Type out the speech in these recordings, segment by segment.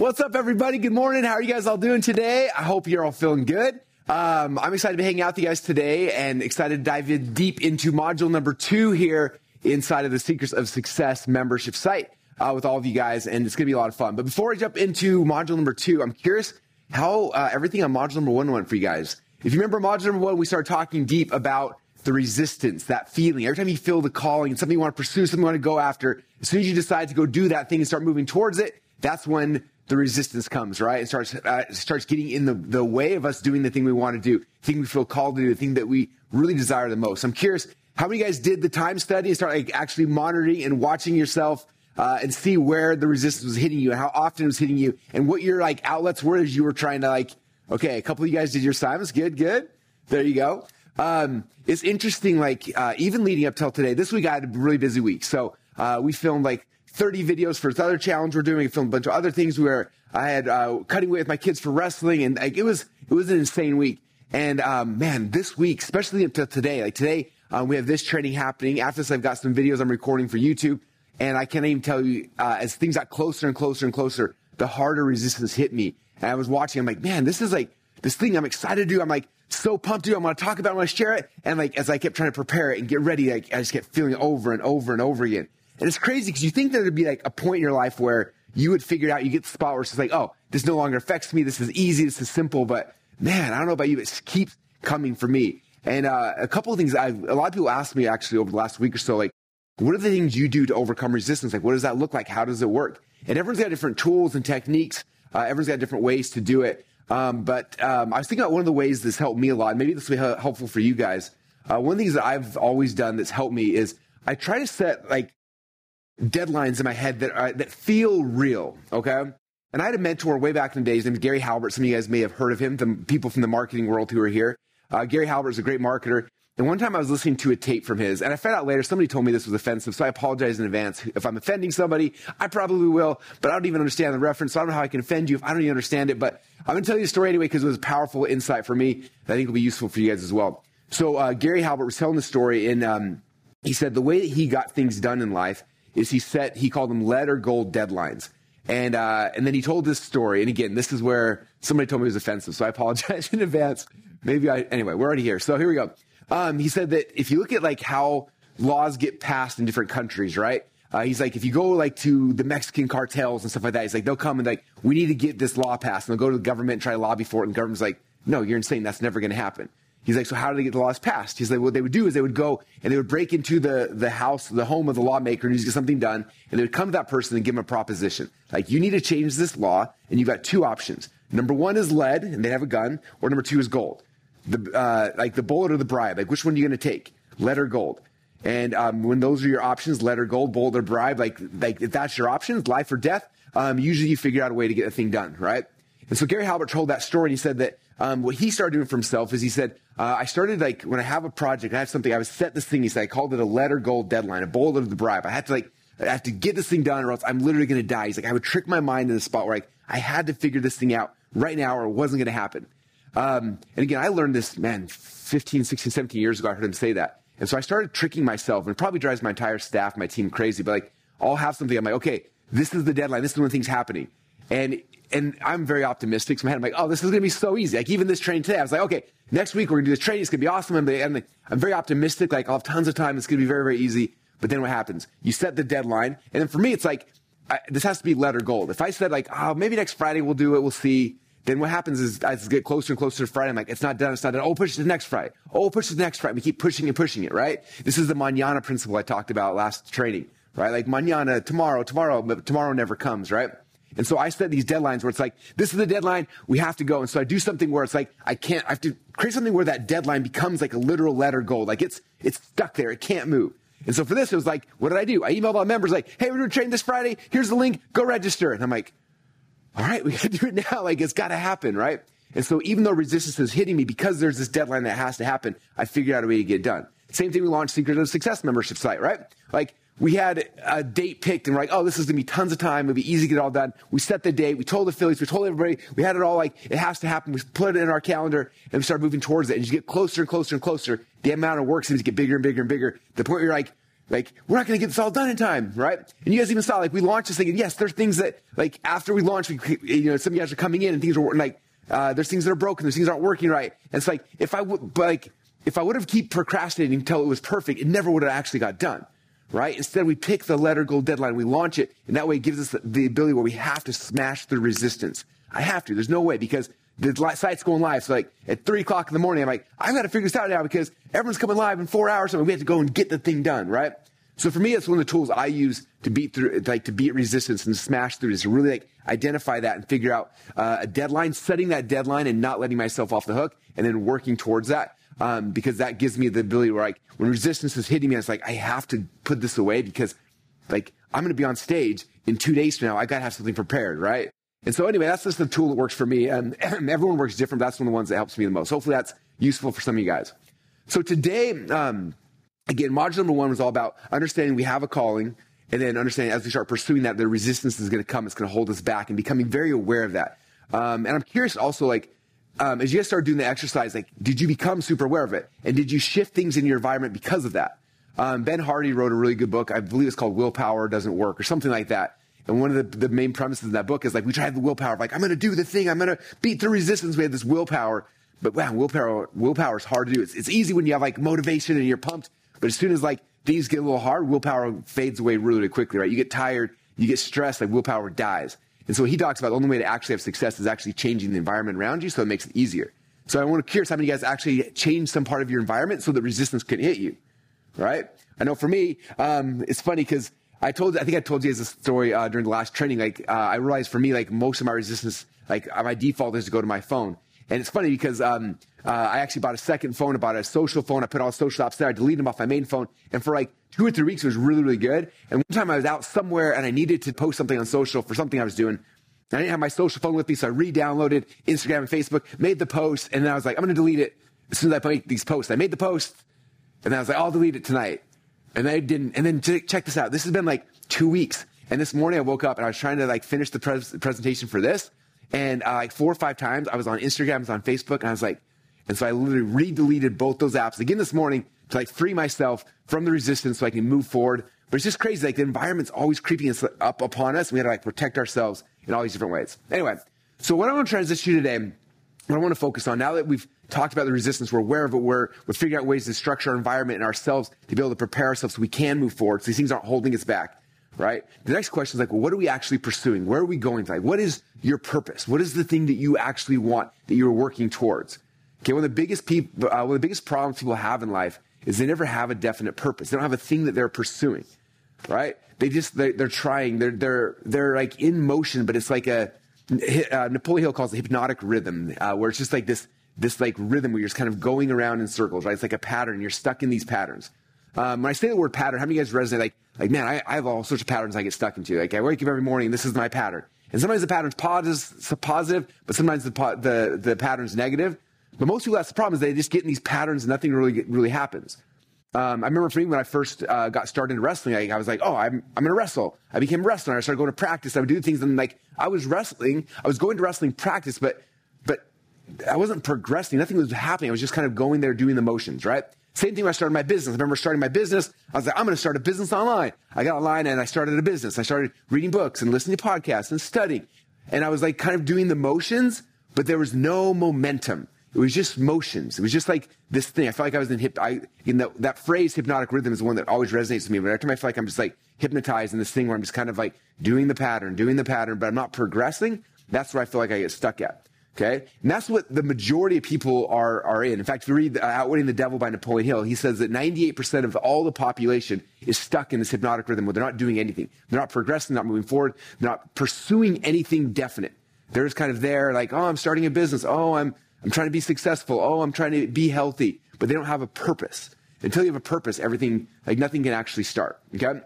What's up, everybody? Good morning. How are you guys all doing today? I hope you're all feeling good. I'm excited to be hanging out with you guys today and excited to dive in deep into module number 2 here inside of the Secrets of Success membership site with all of you guys, and it's going to be a lot of fun. But before I jump into module number 2, I'm curious how everything on module number 1 went for you guys. If you remember module number 1, we started talking deep about the resistance, that feeling. Every time you feel the calling, it's something you want to pursue, something you want to go after. As soon as you decide to go do that thing and start moving towards it, that's when the resistance comes, right? It starts getting in the way of us doing the thing we want to do, the thing we feel called to do, the thing that we really desire the most. I'm curious how many of you guys did the time study and start actually monitoring and watching yourself and see where the resistance was hitting you and how often it was hitting you and what your outlets were as you were trying to okay, a couple of you guys did your assignments. Good. There you go. It's interesting, even leading up till today, this week I had a really busy week. So, we filmed 30 videos for this other challenge we're doing. We filmed a bunch of other things where I had, cutting weight with my kids for wrestling. And it was an insane week. And, man, this week, especially up to today, we have this training happening. After this, I've got some videos I'm recording for YouTube, and I can't even tell you, as things got closer and closer and closer, the harder resistance hit me. And I was watching, I'm like, man, this is this thing I'm excited to do. I'm so pumped to do. I'm going to talk about it. I'm going to share it. And as I kept trying to prepare it and get ready, I just kept feeling it over and over and over again. And it's crazy because you think there'd be a point in your life where you would figure it out, you get the spot where it's just oh, this no longer affects me. This is easy. This is simple. But man, I don't know about you, but it keeps coming for me. And a couple of things, a lot of people asked me actually over the last week or so, what are the things you do to overcome resistance? What does that look like? How does it work? And everyone's got different tools and techniques. Everyone's got different ways to do it. I was thinking about one of the ways this helped me a lot. Maybe this will be helpful for you guys. One of the things that I've always done that's helped me is I try to set deadlines in my head that feel real. Okay. And I had a mentor way back in the days named Gary Halbert. Some of you guys may have heard of him, the people from the marketing world who are here. Gary Halbert is a great marketer. And one time I was listening to a tape from his, and I found out later, somebody told me this was offensive. So I apologize in advance. If I'm offending somebody, I probably will, but I don't even understand the reference. So I don't know how I can offend you if I don't even understand it, but I'm going to tell you the story anyway, because it was a powerful insight for me that I think will be useful for you guys as well. So Gary Halbert was telling the story, and he said the way that he got things done in life is he called them lead or gold deadlines. And then he told this story. And again, this is where somebody told me it was offensive. So I apologize in advance. Anyway, we're already here. So here we go. He said that if you look at how laws get passed in different countries, right? He's if you go to the Mexican cartels and stuff like that, he's they'll come and we need to get this law passed, and they'll go to the government and try to lobby for it. And the government's no, you're insane. That's never going to happen. He's so how do they get the laws passed? He's what they would do is they would go and they would break into the home of the lawmaker and just get something done. And they would come to that person and give him a proposition. You need to change this law, and you've got two options. Number one is lead, and they have a gun, or number two is gold. The bullet or the bribe, which one are you going to take? Lead or gold? And when those are your options, lead or gold, bullet or bribe, if that's your options, life or death, usually you figure out a way to get a thing done, right? And so Gary Halbert told that story, and he said that what he started doing for himself is he said, I started when I have a project, I have something, I would set this thing, he said, I called it a lead or gold deadline, a bullet or the bribe. I have to get this thing done or else I'm literally going to die. He's I would trick my mind in the spot where I had to figure this thing out right now or it wasn't going to happen. And again, I learned this, 15, 16, 17 years ago, I heard him say that. And so I started tricking myself, and it probably drives my entire staff, my team crazy, but I'll have something. I'm okay, this is the deadline. This is when things happening. And I'm very optimistic. So in my head, I'm this is going to be so easy. Even this training today, I was okay, next week we're gonna do this training. It's gonna be awesome. And I'm very optimistic. I'll have tons of time. It's gonna be very, very easy. But then what happens? You set the deadline. And then for me, it's this has to be lead or gold. If I said maybe next Friday we'll do it. We'll see. Then what happens is I get closer and closer to Friday. I'm it's not done. It's not done. Oh, push it to next Friday. Oh, push it to next Friday. We keep pushing and pushing it, right? This is the mañana principle I talked about last training, right? Mañana, tomorrow, but tomorrow never comes, right? And so I set these deadlines where it's this is the deadline. We have to go. And so I do something where it's I have to create something where that deadline becomes a literal letter gold. It's stuck there. It can't move. And so for this, it was what did I do? I emailed all members hey, we're doing training this Friday. Here's the link. Go register. And I'm all right, we gotta do it now. It's gotta happen, right? And so even though resistance is hitting me because there's this deadline that has to happen, I figured out a way to get it done. Same thing, we launched Secrets of Success membership site, right? We had a date picked and we're oh, this is gonna be tons of time. It'll be easy to get it all done. We set the date. We told the affiliates. We told everybody. We had it all it has to happen. We put it in our calendar and we started moving towards it. And as you get closer and closer and closer, the amount of work seems to get bigger and bigger and bigger. The point where you're Like, we're not going to get this all done in time, right? And you guys even saw, like, we launched this thing. And yes, there's things that, like, after we launched, some of you guys are coming in and things are, like, there's things that are broken. There's things that aren't working right. And it's like, if I would have keep procrastinating until it was perfect, it never would have actually got done, right? Instead, we pick the letter goal deadline. We launch it. And that way it gives us the ability where we have to smash through resistance. I have to. There's no way because the site's going live. So, like, at 3 o'clock in the morning, I'm like, I've got to figure this out now because everyone's coming live in 4 hours. So we have to go and get the thing done, right? So for me, that's one of the tools I use to beat resistance and smash through is to really, like, identify that and figure out a deadline, setting that deadline and not letting myself off the hook and then working towards that. Because that gives me the ability where, like, when resistance is hitting me, it's like, I have to put this away because, like, I'm going to be on stage in 2 days from now. I got to have something prepared, right? And so anyway, that's just the tool that works for me. And everyone works different. But that's one of the ones that helps me the most. Hopefully that's useful for some of you guys. So today, again, module number 1 was all about understanding we have a calling and then understanding as we start pursuing that, the resistance is going to come. It's going to hold us back and becoming very aware of that. And I'm curious also, like, as you guys started doing the exercise, like, did you become super aware of it? And did you shift things in your environment because of that? Ben Hardy wrote a really good book. I believe it's called Willpower Doesn't Work or something like that. And one of the main premises in that book is, like, we try to have the willpower of, like, I'm going to do the thing. I'm going to beat through resistance. We have this willpower. But wow, willpower is hard to do. It's easy when you have, like, motivation and you're pumped. But as soon as, like, things get a little hard, willpower fades away really, really quickly, right? You get tired. You get stressed. Like, willpower dies. And so he talks about the only way to actually have success is actually changing the environment around you so it makes it easier. So I'm curious how many of you guys actually changed some part of your environment so that resistance can hit you, right? I know for me, it's funny because I think I told you guys this story during the last training. Like, I realized for me, like, most of my resistance, like, my default is to go to my phone. And it's funny because I actually bought a second phone, I bought a social phone. I put all social apps there. I deleted them off my main phone. And for, like, 2 or 3 weeks, it was really, really good. And one time I was out somewhere and I needed to post something on social for something I was doing. And I didn't have my social phone with me, so I re-downloaded Instagram and Facebook, made the post, and then I was like, I'm going to delete it as soon as I make these posts. I made the post, and then I was like, I'll delete it tonight. And I didn't. And then check this out. This has been, like, 2 weeks. And this morning I woke up and I was trying to, like, finish the presentation for this. And like 4 or 5 times I was on Instagram, I was on Facebook, and I was like, and so I literally re-deleted both those apps again this morning to, like, free myself from the resistance so I can move forward. But it's just crazy. Like, the environment's always creeping up upon us. We had to, like, protect ourselves in all these different ways. Anyway, so what I want to transition to today, what I want to focus on now that we've talked about the resistance, we're aware of it, we're figuring out ways to structure our environment and ourselves to be able to prepare ourselves so we can move forward so these things aren't holding us back. Right? The next question is, like, well, what are we actually pursuing? Where are we going tonight? What is your purpose? What is the thing that you actually want, that you're working towards? Okay, one of the biggest problems people have in life is they never have a definite purpose. They don't have a thing that they're pursuing, right? They're trying. They're like in motion, but it's like Napoleon Hill calls it hypnotic rhythm, where it's just like this like rhythm where you're just kind of going around in circles, right? It's like a pattern. You're stuck in these patterns. When I say the word pattern, how many of you guys resonate? Like, man, I have all sorts of patterns I get stuck into. Like, I wake up every morning, this is my pattern. And sometimes the pattern's positive, but sometimes the pattern's negative. But most people, that's the problem, is they just get in these patterns and nothing really happens. I remember for me when I first got started in wrestling, I was like, oh, I'm going to wrestle. I became a wrestler. I started going to practice. I would do things, and, like, I was going to wrestling practice, but I wasn't progressing. Nothing was happening. I was just kind of going there doing the motions, right? Same thing when I started my business. I remember starting my business. I was like, I'm going to start a business online. I got online and I started a business. I started reading books and listening to podcasts and studying. And I was, like, kind of doing the motions, but there was no momentum. It was just motions. It was just like this thing. I felt like I was that phrase hypnotic rhythm is one that always resonates with me. But every time I feel like I'm just, like, hypnotized in this thing where I'm just kind of, like, doing the pattern, but I'm not progressing. That's where I feel like I get stuck at. Okay. And that's what the majority of people are in. In fact, if you read Outwitting the Devil by Napoleon Hill, he says that 98% of all the population is stuck in this hypnotic rhythm where they're not doing anything. They're not progressing, not moving forward, they're not pursuing anything definite. They're just kind of there like, oh, I'm starting a business. Oh, I'm trying to be successful. Oh, I'm trying to be healthy. But they don't have a purpose. Until you have a purpose, everything, like, nothing can actually start. Okay.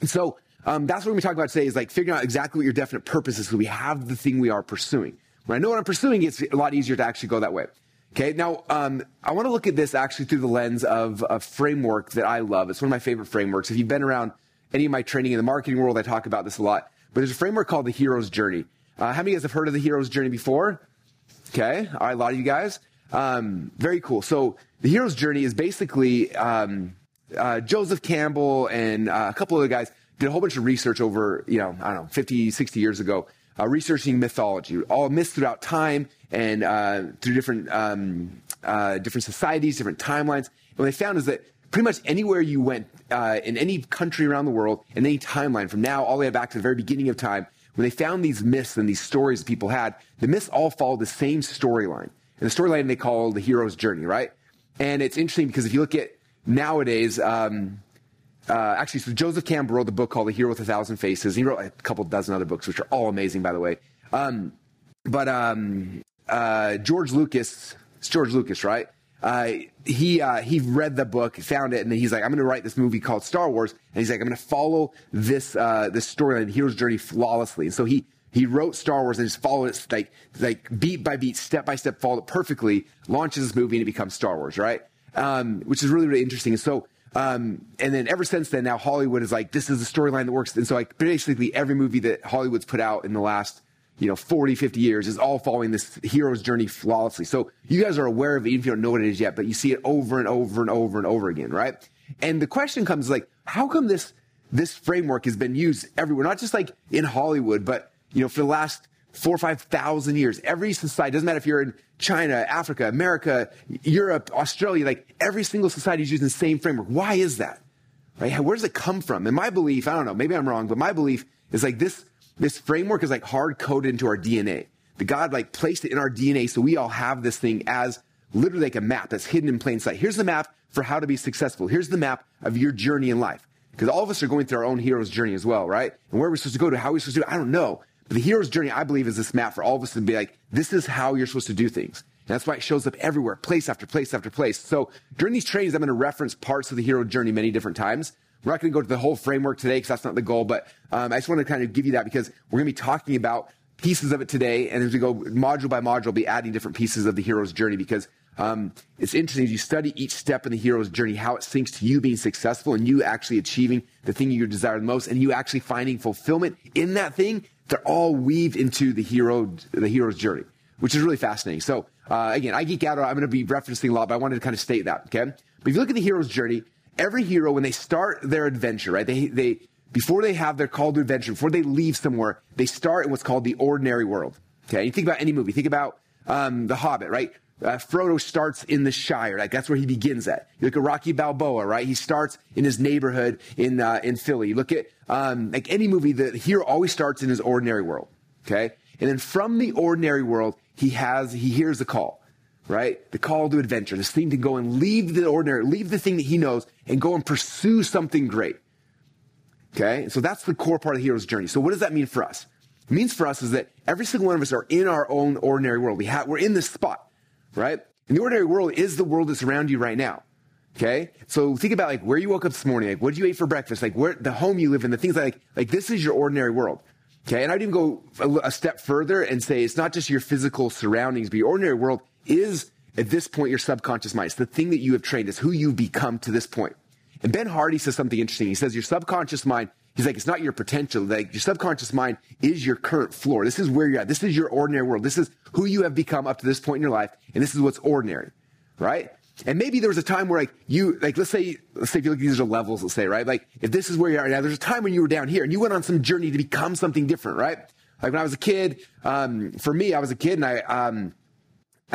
And so that's what we're going to talk about today is, like, figuring out exactly what your definite purpose is so we have the thing we are pursuing. When I know what I'm pursuing, it's a lot easier to actually go that way. Okay, now I want to look at this actually through the lens of a framework that I love. It's one of my favorite frameworks. If you've been around any of my training in the marketing world, I talk about this a lot. But there's a framework called the Hero's Journey. How many of you guys have heard of the Hero's Journey before? Okay, all right, a lot of you guys. Very cool. So the Hero's Journey is basically Joseph Campbell and a couple of other guys did a whole bunch of research over, 50, 60 years ago, researching mythology, all myths throughout time and through different different societies, different timelines. And what they found is that pretty much anywhere you went in any country around the world, in any timeline, from now all the way back to the very beginning of time, when they found these myths and these stories that people had, the myths all followed the same storyline. And the storyline they call The Hero's Journey, right? And it's interesting because if you look at nowadays, so Joseph Campbell wrote the book called The Hero with a Thousand Faces. He wrote a couple dozen other books, which are all amazing, by the way. George Lucas, right? He read the book, found it, and then he's like, I'm going to write this movie called Star Wars. And he's like, I'm going to follow this, this storyline, The Hero's Journey, flawlessly. And so he wrote Star Wars and just followed it like beat by beat, step by step, followed it perfectly, launches this movie, and it becomes Star Wars, right? Which is really, really interesting. And so, and then ever since then, now Hollywood is like, this is the storyline that works. And so like basically every movie that Hollywood's put out in the last, 40, 50 years is all following this hero's journey flawlessly. So you guys are aware of it, even if you don't know what it is yet, but you see it over and over and over and over again, right? And the question comes like, how come this framework has been used everywhere? Not just like in Hollywood, but, for the last 4,000 or 5,000 years, every society, doesn't matter if you're in China, Africa, America, Europe, Australia, like every single society is using the same framework. Why is that? Right? Where does it come from? And my belief, I don't know, maybe I'm wrong, but my belief is like this framework is like hard coded into our DNA. The God like placed it in our DNA. So we all have this thing as literally like a map that's hidden in plain sight. Here's the map for how to be successful. Here's the map of your journey in life. Because all of us are going through our own hero's journey as well, right? And where we're supposed to go to, how we're supposed to do it, I don't know. But the hero's journey, I believe, is this map for all of us to be like, this is how you're supposed to do things. And that's why it shows up everywhere, place after place after place. So during these trainings, I'm going to reference parts of the hero journey many different times. We're not going to go to the whole framework today because that's not the goal. But I just want to kind of give you that because we're going to be talking about pieces of it today. And as we go module by module, we'll be adding different pieces of the hero's journey because it's interesting as you study each step in the hero's journey, how it syncs to you being successful and you actually achieving the thing you desire the most and you actually finding fulfillment in that thing. They're all weaved into the hero's journey, which is really fascinating. So again, I geek out. I'm going to be referencing a lot, but I wanted to kind of state that. Okay, but if you look at the hero's journey, every hero when they start their adventure, right? They before they have their call to adventure, before they leave somewhere, they start in what's called the ordinary world. Okay, you think about any movie. Think about The Hobbit, right? Frodo starts in the Shire, like that's where he begins at. You look at Rocky Balboa, right? He starts in his neighborhood in Philly. You look at like any movie, the hero always starts in his ordinary world, okay? And then from the ordinary world, he hears the call, right? The call to adventure, this thing to go and leave the ordinary, leave the thing that he knows and go and pursue something great, okay? And so that's the core part of the hero's journey. So what does that mean for us? It means for us is that every single one of us are in our own ordinary world. We're in this spot. Right? And the ordinary world is the world that's around you right now. Okay? So think about like where you woke up this morning, like what did you eat for breakfast, like where the home you live in, the things like this is your ordinary world. Okay? And I'd even go a step further and say it's not just your physical surroundings, but your ordinary world is at this point your subconscious mind. It's the thing that you have trained. It's who you've become to this point. And Ben Hardy says something interesting. He says your subconscious mind, he's like, it's not your potential. Like your subconscious mind is your current floor. This is where you're at. This is your ordinary world. This is who you have become up to this point in your life. And this is what's ordinary, right? And maybe there was a time where like you, like, let's say if you look at these are levels, let's say, right? Like if this is where you are now, there's a time when you were down here and you went on some journey to become something different, right? Like when I was a kid, for me, I was a kid and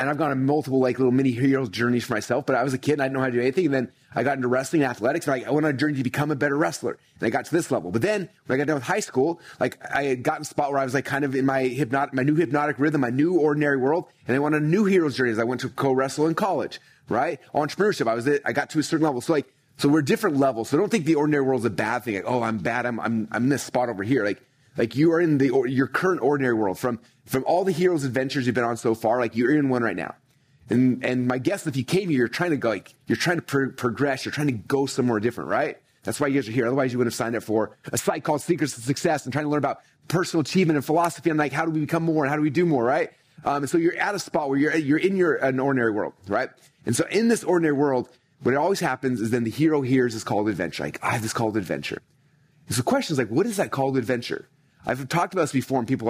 I've gone on multiple like little mini hero's journeys for myself, but I was a kid and I didn't know how to do anything. And then I got into wrestling and athletics and I went on a journey to become a better wrestler. And I got to this level. But then when I got done with high school, like I had gotten a spot where I was like kind of in my new hypnotic rhythm, my new ordinary world. And I went on a new hero's journey as I went to co-wrestle in college, right? Entrepreneurship. I got to a certain level. So we're different levels. So don't think the ordinary world is a bad thing. Like, oh, I'm bad. I'm in this spot over here. Like you are in your current ordinary world from all the hero's adventures you've been on so far. Like you're in one right now. And my guess, if you came here, you're trying to go, like, you're trying to progress. You're trying to go somewhere different, right? That's why you guys are here. Otherwise, you wouldn't have signed up for a site called Secrets of Success and trying to learn about personal achievement and philosophy. And like, how do we become more and how do we do more, right? And so you're at a spot where you're in an ordinary world, right? And so in this ordinary world, what always happens is then the hero hears this call to adventure. Like, I have this call to adventure. And so the question is like, what is that call to adventure? I've talked about this before and people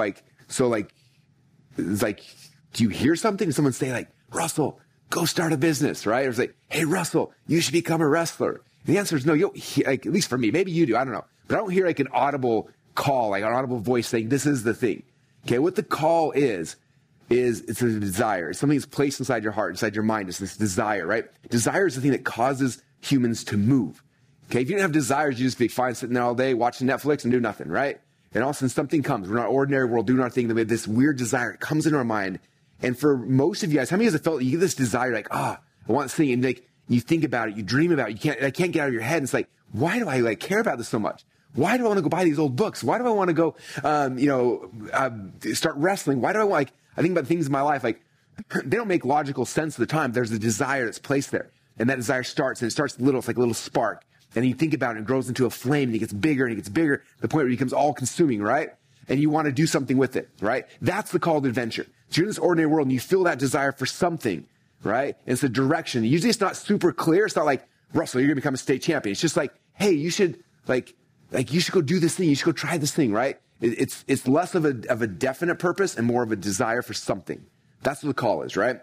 do you hear something? Someone say like, Russell, go start a business, right? Or it's like, hey, Russell, you should become a wrestler. The answer is no. You don't hear, like, at least for me, maybe you do, I don't know. But I don't hear like an audible call, like an audible voice saying, this is the thing. Okay, what the call is it's a desire. It's something that's placed inside your heart, inside your mind. It's this desire, right? Desire is the thing that causes humans to move. Okay, if you don't have desires, you just be fine sitting there all day watching Netflix and do nothing, right? And all of a sudden something comes. We're in our ordinary world doing our thing. Then we have this weird desire. It comes into our mind. And for most of you guys, how many of you guys have felt you get this desire, like, I want this thing. And like, you think about it, you dream about it, I can't get out of your head. And it's like, why do I like care about this so much? Why do I want to go buy these old books? Why do I want to go, start wrestling? Why do I want, like, I think about things in my life, like, they don't make logical sense at the time. There's a desire that's placed there. And that desire starts, and it starts little. It's like a little spark. And you think about it, and it grows into a flame, and it gets bigger, to the point where it becomes all-consuming, right? And you want to do something with it, right? That's the call to adventure. So you're in this ordinary world, and you feel that desire for something, right? And it's a direction. Usually it's not super clear. It's not like, Russell, you're going to become a state champion. It's just like, hey, you should, like you should go do this thing. You should go try this thing, right? It's less of a definite purpose and more of a desire for something. That's what the call is, right? And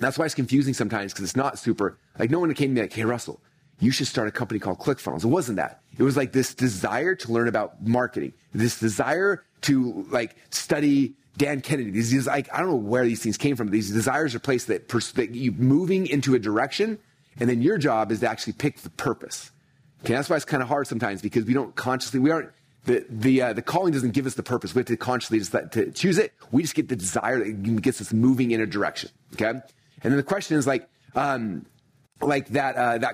that's why it's confusing sometimes, because it's not super. Like, no one came to me like, hey, Russell, you should start a company called ClickFunnels. It wasn't that. It was like this desire to learn about marketing, this desire to like study Dan Kennedy. These like, I don't know where these things came from. But these desires are placed that you moving into a direction, and then your job is to actually pick the purpose. Okay, that's why it's kind of hard sometimes, because we don't consciously, we aren't, the calling doesn't give us the purpose. We have to consciously decide to choose it. We just get the desire that gets us moving in a direction. Okay, and then the question is that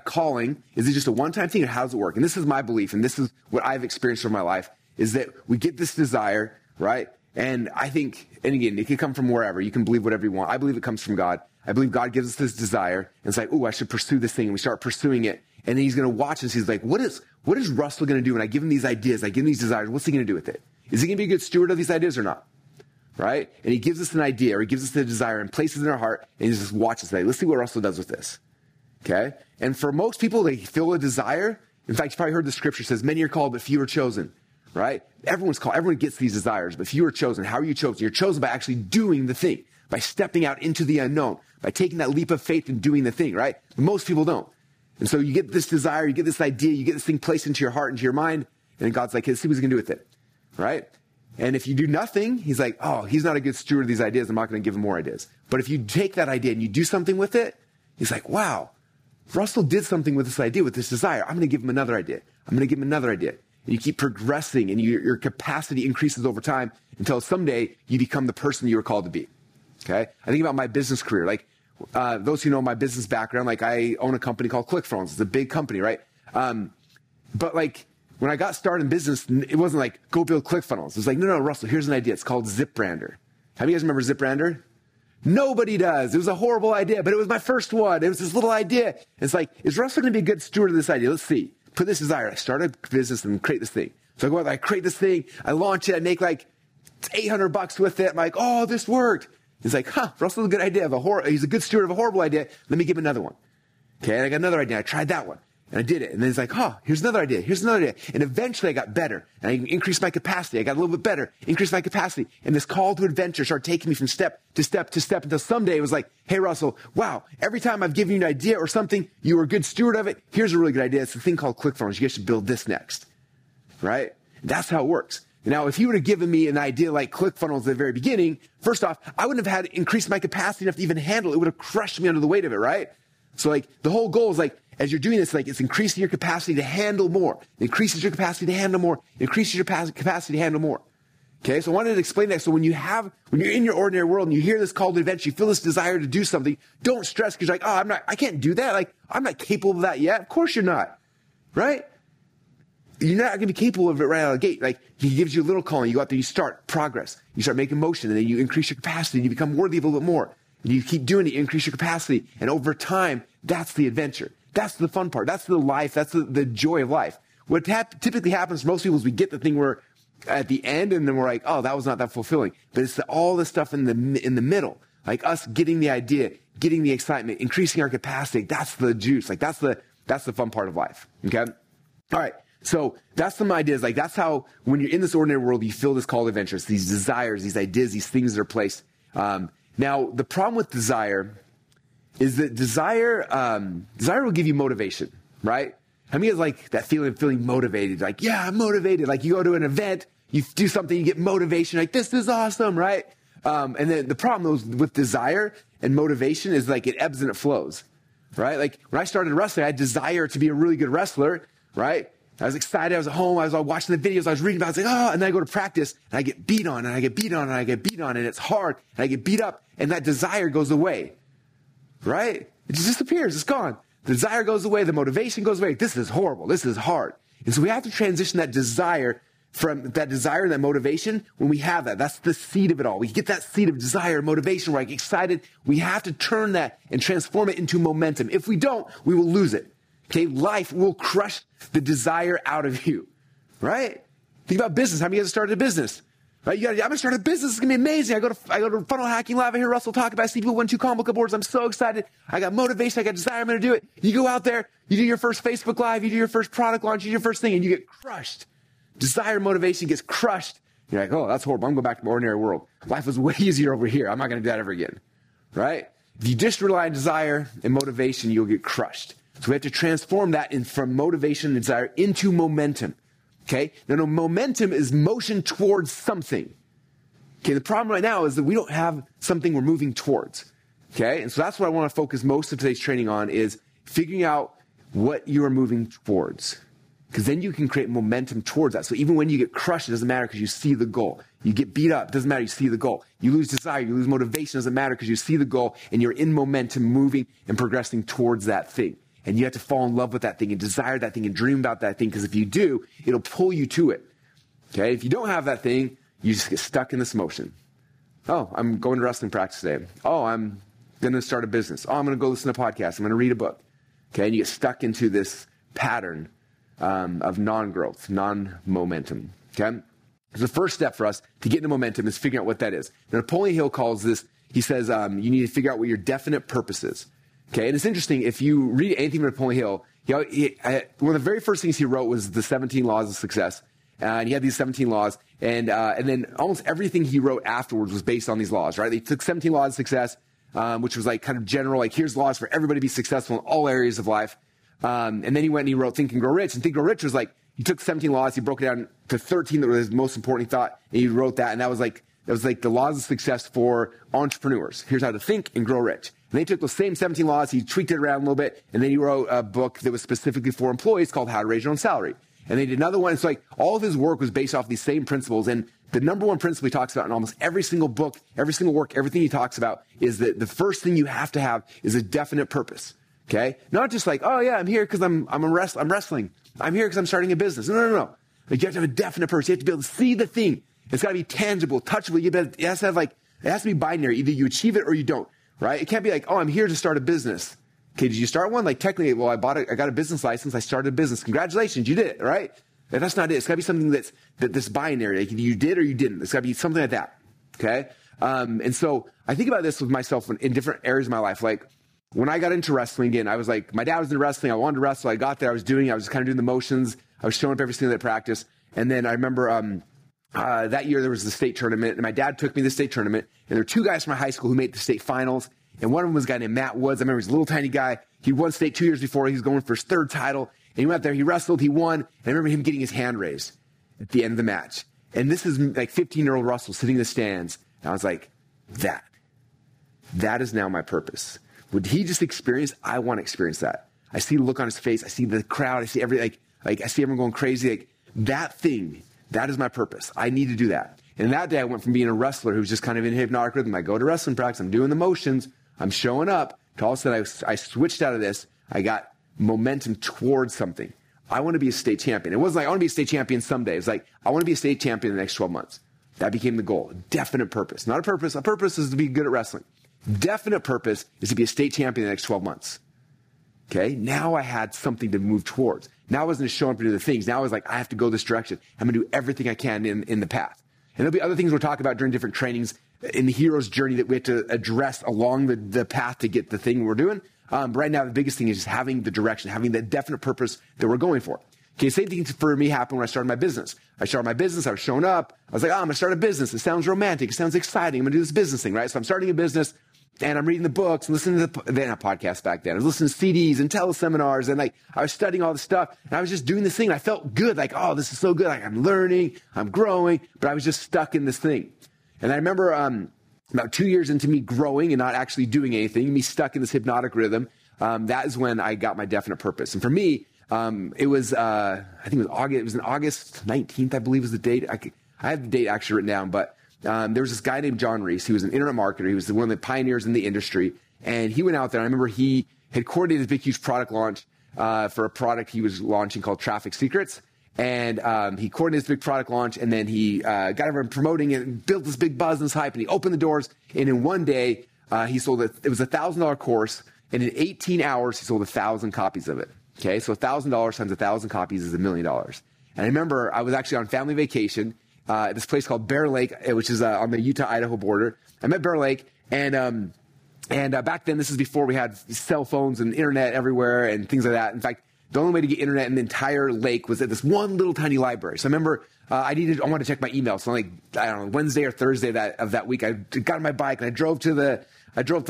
calling, is it just a one-time thing, or how does it work? And this is my belief, and this is what I've experienced from my life, is that we get this desire, right? And I think, and again, it can come from wherever. You can believe whatever you want. I believe it comes from God. I believe God gives us this desire, and it's like, I should pursue this thing, and we start pursuing it. And then he's going to watch us. He's like, what is Russell going to do when I give him these ideas? I give him these desires. What's he going to do with it? Is he going to be a good steward of these ideas or not? Right? And he gives us an idea, or he gives us the desire and places it in our heart, and he just watches it. Like, let's see what Russell does with this. Okay? And for most people, they feel a desire. In fact, you probably heard the scripture says, many are called, but few are chosen. Right? Everyone's called. Everyone gets these desires, but few are chosen. How are you chosen? You're chosen by actually doing the thing, by stepping out into the unknown, by taking that leap of faith and doing the thing, right? Most people don't. And so you get this desire, you get this idea, you get this thing placed into your heart, into your mind, and God's like, hey, let's see what he's going to do with it, right? And if you do nothing, he's like, he's not a good steward of these ideas. I'm not going to give him more ideas. But if you take that idea and you do something with it, he's like, wow, Russell did something with this idea, with this desire. I'm going to give him another idea. I'm going to give him another idea. And you keep progressing, and your capacity increases over time until someday you become the person you were called to be, okay? I think about my business career, like, those who know my business background, like I own a company called ClickFunnels. It's a big company, right? But like when I got started in business, it wasn't like, go build ClickFunnels. It was like, no, Russell, here's an idea. It's called ZipBrander. How many of you guys remember ZipBrander? Nobody does. It was a horrible idea, but it was my first one. It was this little idea. It's like, is Russell going to be a good steward of this idea? Let's see. Put this desire. I start a business and create this thing. So I go out, I create this thing. I launch it. I make like $800 with it. I'm like, this worked. He's like, Russell's a good idea. He's a good steward of a horrible idea. Let me give him another one. Okay, and I got another idea. I tried that one, and I did it. And then he's like, here's another idea. Here's another idea. And eventually I got better, and I increased my capacity. I got a little bit better, increased my capacity. And this call to adventure started taking me from step to step to step until someday it was like, hey, Russell, wow, every time I've given you an idea or something, you were a good steward of it. Here's a really good idea. It's a thing called ClickFunnels. You guys should build this next, right? That's how it works. Now, if he would have given me an idea like ClickFunnels at the very beginning, first off, I wouldn't have had increased my capacity enough to even handle it. It would have crushed me under the weight of it, right? So like the whole goal is like, as you're doing this, like it's increasing your capacity to handle more. It increases your capacity to handle more. It increases your capacity to handle more. Okay, so I wanted to explain that. So when you're in your ordinary world and you hear this call to adventure, you feel this desire to do something, don't stress because you're like, I can't do that. Like, I'm not capable of that yet. Of course you're not, right? You're not going to be capable of it right out of the gate. Like he gives you a little calling. You go out there, you start progress. You start making motion, and then you increase your capacity. And you become worthy of a little bit more. And you keep doing it, you increase your capacity. And over time, that's the adventure. That's the fun part. That's the life. That's the joy of life. What typically happens for most people is we get the thing we're at the end, and then we're like, that was not that fulfilling. But it's all the stuff in the middle, like us getting the idea, getting the excitement, increasing our capacity. That's the juice. Like that's the fun part of life. Okay. All right. So that's some ideas. Like that's how, when you're in this ordinary world, you feel this call to adventure. It's these desires, these ideas, these things that are placed. Now, the problem with desire is that desire will give you motivation, right? I mean, it's like that feeling motivated. Like, yeah, I'm motivated. Like you go to an event, you do something, you get motivation. Like, this is awesome, right? And then the problem with desire and motivation is like it ebbs and it flows, right? Like when I started wrestling, I had desire to be a really good wrestler, right? I was excited. I was at home. I was all watching the videos. I was reading about it. I was like, oh, and then I go to practice and I get beat on and I get beat on and I get beat on and it's hard and I get beat up and that desire goes away, right? It just disappears. It's gone. The desire goes away. The motivation goes away. This is horrible. This is hard. And so we have to transition that desire from that desire and that motivation when we have that. That's the seed of it all. We get that seed of desire, motivation, we're like excited. We have to turn that and transform it into momentum. If we don't, we will lose it. Okay, life will crush the desire out of you, right? Think about business. How many of you guys started a business? Right? I'm going to start a business. It's going to be amazing. I go to Funnel Hacking Live. I hear Russell talk about people win 2 comic book awards. I'm so excited. I got motivation. I got desire. I'm going to do it. You go out there. You do your first Facebook Live. You do your first product launch. You do your first thing, and you get crushed. Desire, motivation gets crushed. You're like, oh, that's horrible. I'm going back to my ordinary world. Life was way easier over here. I'm not going to do that ever again, right? If you just rely on desire and motivation, you'll get crushed. So we have to transform that from motivation and desire into momentum, okay? Now, momentum is motion towards something, okay? The problem right now is that we don't have something we're moving towards, okay? And so that's what I want to focus most of today's training on is figuring out what you are moving towards, because then you can create momentum towards that. So even when you get crushed, it doesn't matter because you see the goal. You get beat up, it doesn't matter, you see the goal. You lose desire, you lose motivation, it doesn't matter because you see the goal and you're in momentum moving and progressing towards that thing. And you have to fall in love with that thing and desire that thing and dream about that thing because if you do, it'll pull you to it, okay? If you don't have that thing, you just get stuck in this motion. Oh, I'm going to wrestling practice today. Oh, I'm going to start a business. Oh, I'm going to go listen to a podcast. I'm going to read a book, okay? And you get stuck into this pattern of non-growth, non-momentum, okay? So the first step for us to get into momentum is figuring out what that is. Now, Napoleon Hill calls this, he says, you need to figure out what your definite purpose is, okay? And it's interesting, if you read anything from Napoleon Hill, you know, one of the very first things he wrote was the 17 Laws of Success, and he had these 17 laws, and then almost everything he wrote afterwards was based on these laws, right? They took 17 Laws of Success, which was like kind of general, like here's laws for everybody to be successful in all areas of life. And then he went and he wrote Think and Grow Rich. And Think and Grow Rich was like, he took 17 laws, he broke it down to 13 that were his most important thought, and he wrote that. And that was like the laws of success for entrepreneurs. Here's how to think and grow rich. And they took those same 17 laws, he tweaked it around a little bit, and then he wrote a book that was specifically for employees called How to Raise Your Own Salary. And they did another one. It's like all of his work was based off these same principles. And the number one principle he talks about in almost every single book, every single work, everything he talks about is that the first thing you have to have is a definite purpose. Okay, not just like, oh yeah, I'm here because I'm wrestling. I'm here because I'm starting a business. No. Like you have to have a definite purpose. You have to be able to see the thing. It's got to be tangible, touchable. It has to have it has to be binary. Either you achieve it or you don't. Right? It can't be like, oh, I'm here to start a business. Okay, did you start one? Like technically, well, I got a business license. I started a business. Congratulations, you did it. Right? And that's not it. It's got to be something that's binary. Like you did or you didn't. It's got to be something like that. Okay. And so I think about this with myself in different areas of my life, like. When I got into wrestling again, I was like, my dad was into wrestling. I wanted to wrestle. I got there. I was just kind of doing the motions. I was showing up every single day at practice. And then I remember that year there was the state tournament, and my dad took me to the state tournament. And there were 2 guys from my high school who made the state finals. And one of them was a guy named Matt Woods. I remember he was a little tiny guy. He won state 2 years before. He was going for his 3rd title. And he went out there. He wrestled. He won. And I remember him getting his hand raised at the end of the match. And this is like 15-year-old Russell sitting in the stands. And I was like, that is now my purpose. Would he just experience? I want to experience that. I see the look on his face. I see the crowd. I see everything. I see everyone going crazy. Like that thing, that is my purpose. I need to do that. And that day I went from being a wrestler who was just kind of in hypnotic rhythm. I go to wrestling practice. I'm doing the motions. I'm showing up. To all of a sudden I switched out of this. I got momentum towards something. I want to be a state champion. It wasn't like I want to be a state champion someday. It's like I want to be a state champion in the next 12 months. That became the goal. Definite purpose. Not a purpose. A purpose is to be good at wrestling. Definite purpose is to be a state champion in the next 12 months. Okay, now I had something to move towards. Now I wasn't just showing up to do the things. Now I was like, I have to go this direction. I'm going to do everything I can in the path. And there'll be other things we'll talk about during different trainings in the hero's journey that we have to address along the path to get the thing we're doing. But right now, the biggest thing is just having the direction, having the definite purpose that we're going for. Okay, same thing for me happened when I started my business. I started my business. I was showing up. I was like, I'm going to start a business. It sounds romantic. It sounds exciting. I'm going to do this business thing, right? So I'm starting a business. and I'm reading the books and listening to podcasts back then. I was listening to CDs and teleseminars, and like I was studying all this stuff, and I was just doing this thing. And I felt good, like, oh, this is so good. Like I'm learning, I'm growing, but I was just stuck in this thing. And I remember about 2 years into me growing and not actually doing anything, me stuck in this hypnotic rhythm. That is when I got my definite purpose. And for me, it was I think it was August. It was on August 19th, I believe, was the date. I have the date actually written down, but. There was this guy named John Reese. He was an internet marketer. He was one of the pioneers in the industry. And he went out there. I remember he had coordinated a big, huge product launch for a product he was launching called Traffic Secrets. And he coordinated this big product launch. And then he got everyone promoting it and built this big buzz and this hype. And he opened the doors. And in one day, he sold it was a $1,000 course. And in 18 hours, he sold 1,000 copies of it. Okay, so $1,000 times 1,000 copies is $1 million. And I remember I was actually on family vacation. This place called Bear Lake, which is on the Utah-Idaho border. I'm at Bear Lake, and back then, this is before we had cell phones and internet everywhere and things like that. In fact, the only way to get internet in the entire lake was at this one little tiny library. So I remember I wanted to check my email. So like, I don't know, Wednesday or Thursday of that week, I got on my bike and I drove to the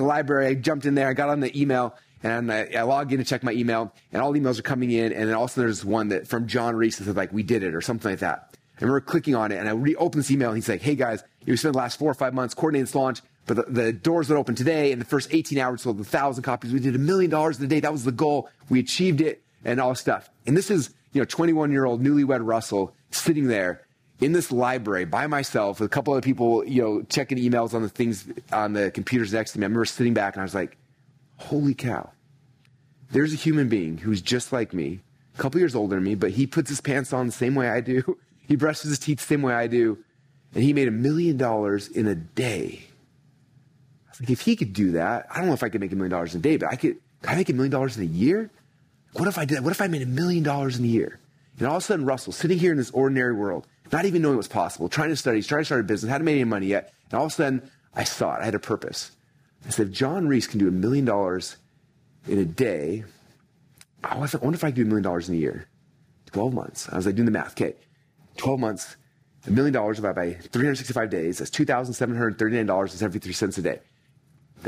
library. I jumped in there. I got on the email. And I logged in to check my email. And all the emails are coming in. And then all of a sudden, there's one that from John Reese that said, like, we did it or something like that. I remember clicking on it, and I reopened this email, and he's like, hey, guys, we spent the last 4 or 5 months coordinating this launch, but the doors would open today, and the first 18 hours sold 1,000 copies. We did $1 million in a day. That was the goal. We achieved it and all stuff. And this is, 21-year-old newlywed Russell sitting there in this library by myself with a couple other people, checking emails on the things on the computers next to me. I remember sitting back, and I was like, holy cow. There's a human being who's just like me, a couple years older than me, but he puts his pants on the same way I do. He brushes his teeth the same way I do. And he made $1 million in a day. I was like, if he could do that, I don't know if I could make $1 million in a day, but can I make $1 million in a year? What if I did that? What if I made $1 million in a year? And all of a sudden, Russell, sitting here in this ordinary world, not even knowing what's possible, trying to start a business, hadn't made any money yet. And all of a sudden, I saw it. I had a purpose. I said, if John Reese can do $1 million in a day, I wonder if I could do $1 million in a year. 12 months. I was like doing the math. Okay. 12 months, $1 million divided by 365 days, that's $2,739.73 a day.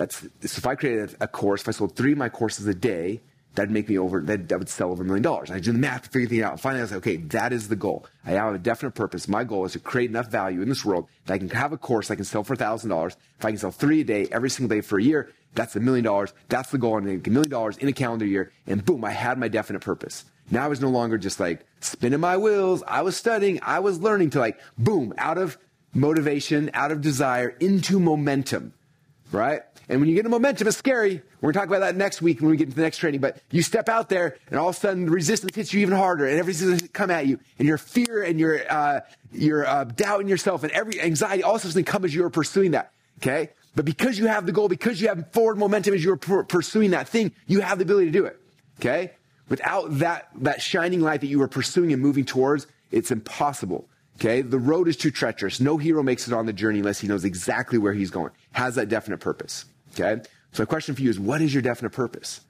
So if I created a course, if I sold 3 of my courses a day, that would sell over $1 million. I do the math to figure things out. And finally, I was like, okay, that is the goal. I now have a definite purpose. My goal is to create enough value in this world that I can have a course I can sell for $1,000. If I can sell 3 a day, every single day for a year, that's $1 million. That's the goal. I'm going to make $1 million in a calendar year. And boom, I had my definite purpose. Now I was no longer just like spinning my wheels. I was studying. I was learning to like, boom, out of motivation, out of desire, into momentum, right? And when you get into momentum, it's scary. We're going to talk about that next week when we get into the next training. But you step out there and all of a sudden resistance hits you even harder and everything's going to come at you. And your fear and your doubt in yourself and every anxiety all suddenly come as you're pursuing that, okay? But because you have the goal, because you have forward momentum as you're pursuing that thing, you have the ability to do it, okay? Without that shining light that you were pursuing and moving towards, it's impossible, okay? The road is too treacherous. No hero makes it on the journey unless he knows exactly where he's going, has that definite purpose, okay? So my question for you is, what is your definite purpose?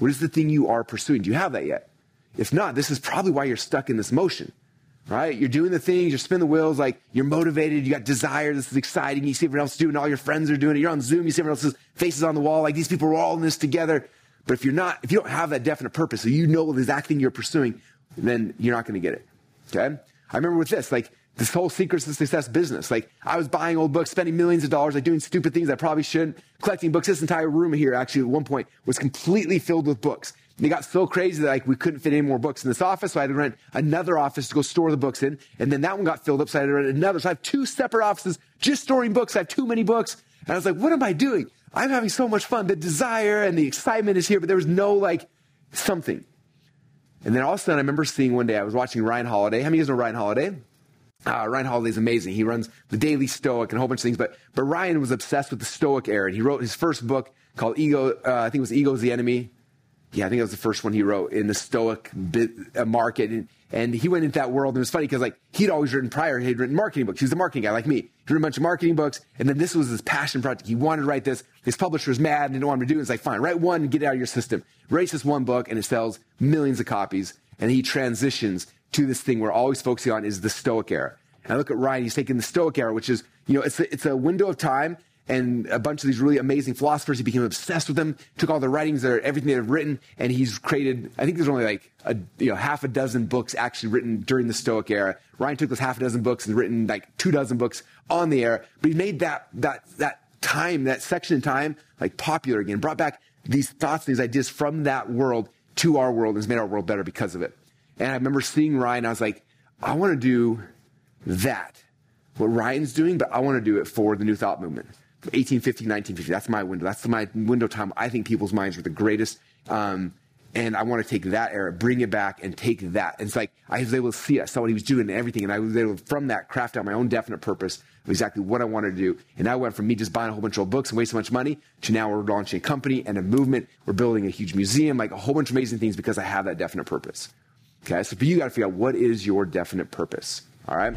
What is the thing you are pursuing? Do you have that yet? If not, this is probably why you're stuck in this motion, right? You're doing the things, you're spinning the wheels, like you're motivated, you got desire, this is exciting, you see everyone else doing it, all your friends are doing it, you're on Zoom, you see everyone else's faces on the wall, like these people are all in this together. But if you don't have that definite purpose, so you know the exact thing you're pursuing, then you're not going to get it, okay? I remember with this, like this whole Secrets of Success business, like I was buying old books, spending millions of dollars, like doing stupid things I probably shouldn't, collecting books. This entire room here actually at one point was completely filled with books. And it got so crazy that like we couldn't fit any more books in this office, so I had to rent another office to go store the books in, and then that one got filled up, so I had to rent another. So I have 2 separate offices just storing books. I have too many books, and I was like, what am I doing? I'm having so much fun. The desire and the excitement is here, but there was no like something. And then all of a sudden, I remember seeing one day, I was watching Ryan Holiday. How many of you guys know Ryan Holiday? Ryan Holiday is amazing. He runs the Daily Stoic and a whole bunch of things, but Ryan was obsessed with the Stoic era. And he wrote his first book called Ego. I think it was Ego is the Enemy. Yeah, I think that was the first one he wrote in the Stoic market. And he went into that world. And it was funny because like he'd always written prior. He'd written marketing books. He was a marketing guy like me. He wrote a bunch of marketing books. And then this was his passion project. He wanted to write this. His publisher was mad and didn't want him to do it. It's like, fine, write one and get it out of your system. Writes this one book and it sells millions of copies. And he transitions to this thing we're always focusing on is the Stoic era. And I look at Ryan. He's taking the Stoic era, which is, it's a window of time and a bunch of these really amazing philosophers. He became obsessed with them, took all their writings, everything they've written, and he's created, I think there's only like half a dozen books actually written during the Stoic era. Ryan took those half a dozen books and written like 2 dozen books on the air, but he made that section in time, like popular again, brought back these thoughts, these ideas from that world to our world, and has made our world better because of it. And I remember seeing Ryan, I was like, I want to do that, what Ryan's doing, but I want to do it for the New Thought Movement. 1850, 1950, that's my window. That's my window time. I think people's minds were the greatest. And I want to take that era, bring it back and take that. And it's like, I was able to see it. I saw what he was doing and everything. And I was able to, from that, craft out my own definite purpose of exactly what I wanted to do. And I went from me just buying a whole bunch of old books and wasting so much money to now we're launching a company and a movement. We're building a huge museum, like a whole bunch of amazing things because I have that definite purpose. Okay. So you got to figure out what is your definite purpose. All right.